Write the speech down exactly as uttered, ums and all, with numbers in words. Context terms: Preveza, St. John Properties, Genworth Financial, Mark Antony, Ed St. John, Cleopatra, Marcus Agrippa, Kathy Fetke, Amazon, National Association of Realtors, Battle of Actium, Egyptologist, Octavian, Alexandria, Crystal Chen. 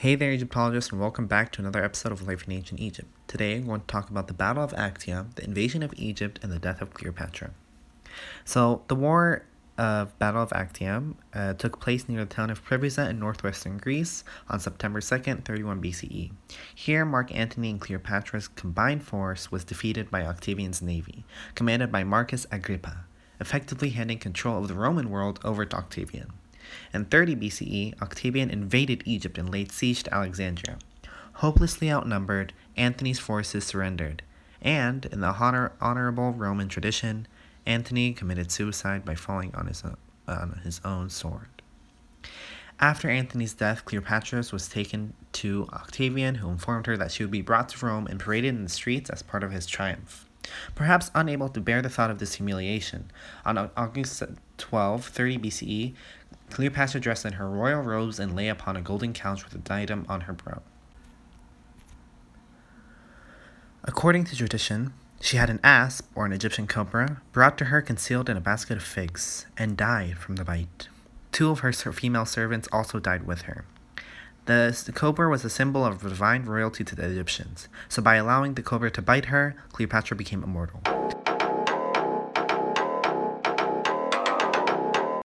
Hey there, Egyptologists, and welcome back to another episode of Life in Ancient Egypt. Today, we're going to talk about the Battle of Actium, the invasion of Egypt, and the death of Cleopatra. So, the war of Battle of Actium uh, took place near the town of Preveza in northwestern Greece on September second, thirty-one B C E. Here, Mark Antony and Cleopatra's combined force was defeated by Octavian's navy, commanded by Marcus Agrippa, effectively handing control of the Roman world over to Octavian. In thirty B C E, Octavian invaded Egypt and laid siege to Alexandria. Hopelessly outnumbered, Antony's forces surrendered, and, in the honor- honorable Roman tradition, Antony committed suicide by falling on his, own, on his own sword. After Antony's death, Cleopatra was taken to Octavian, who informed her that she would be brought to Rome and paraded in the streets as part of his triumph. Perhaps unable to bear the thought of this humiliation, on August twelfth, thirty B C E, Cleopatra dressed in her royal robes and lay upon a golden couch with a diadem on her brow. According to tradition, she had an asp, or an Egyptian cobra, brought to her concealed in a basket of figs, and died from the bite. Two of her female servants also died with her. The cobra was a symbol of divine royalty to the Egyptians, so by allowing the cobra to bite her, Cleopatra became immortal.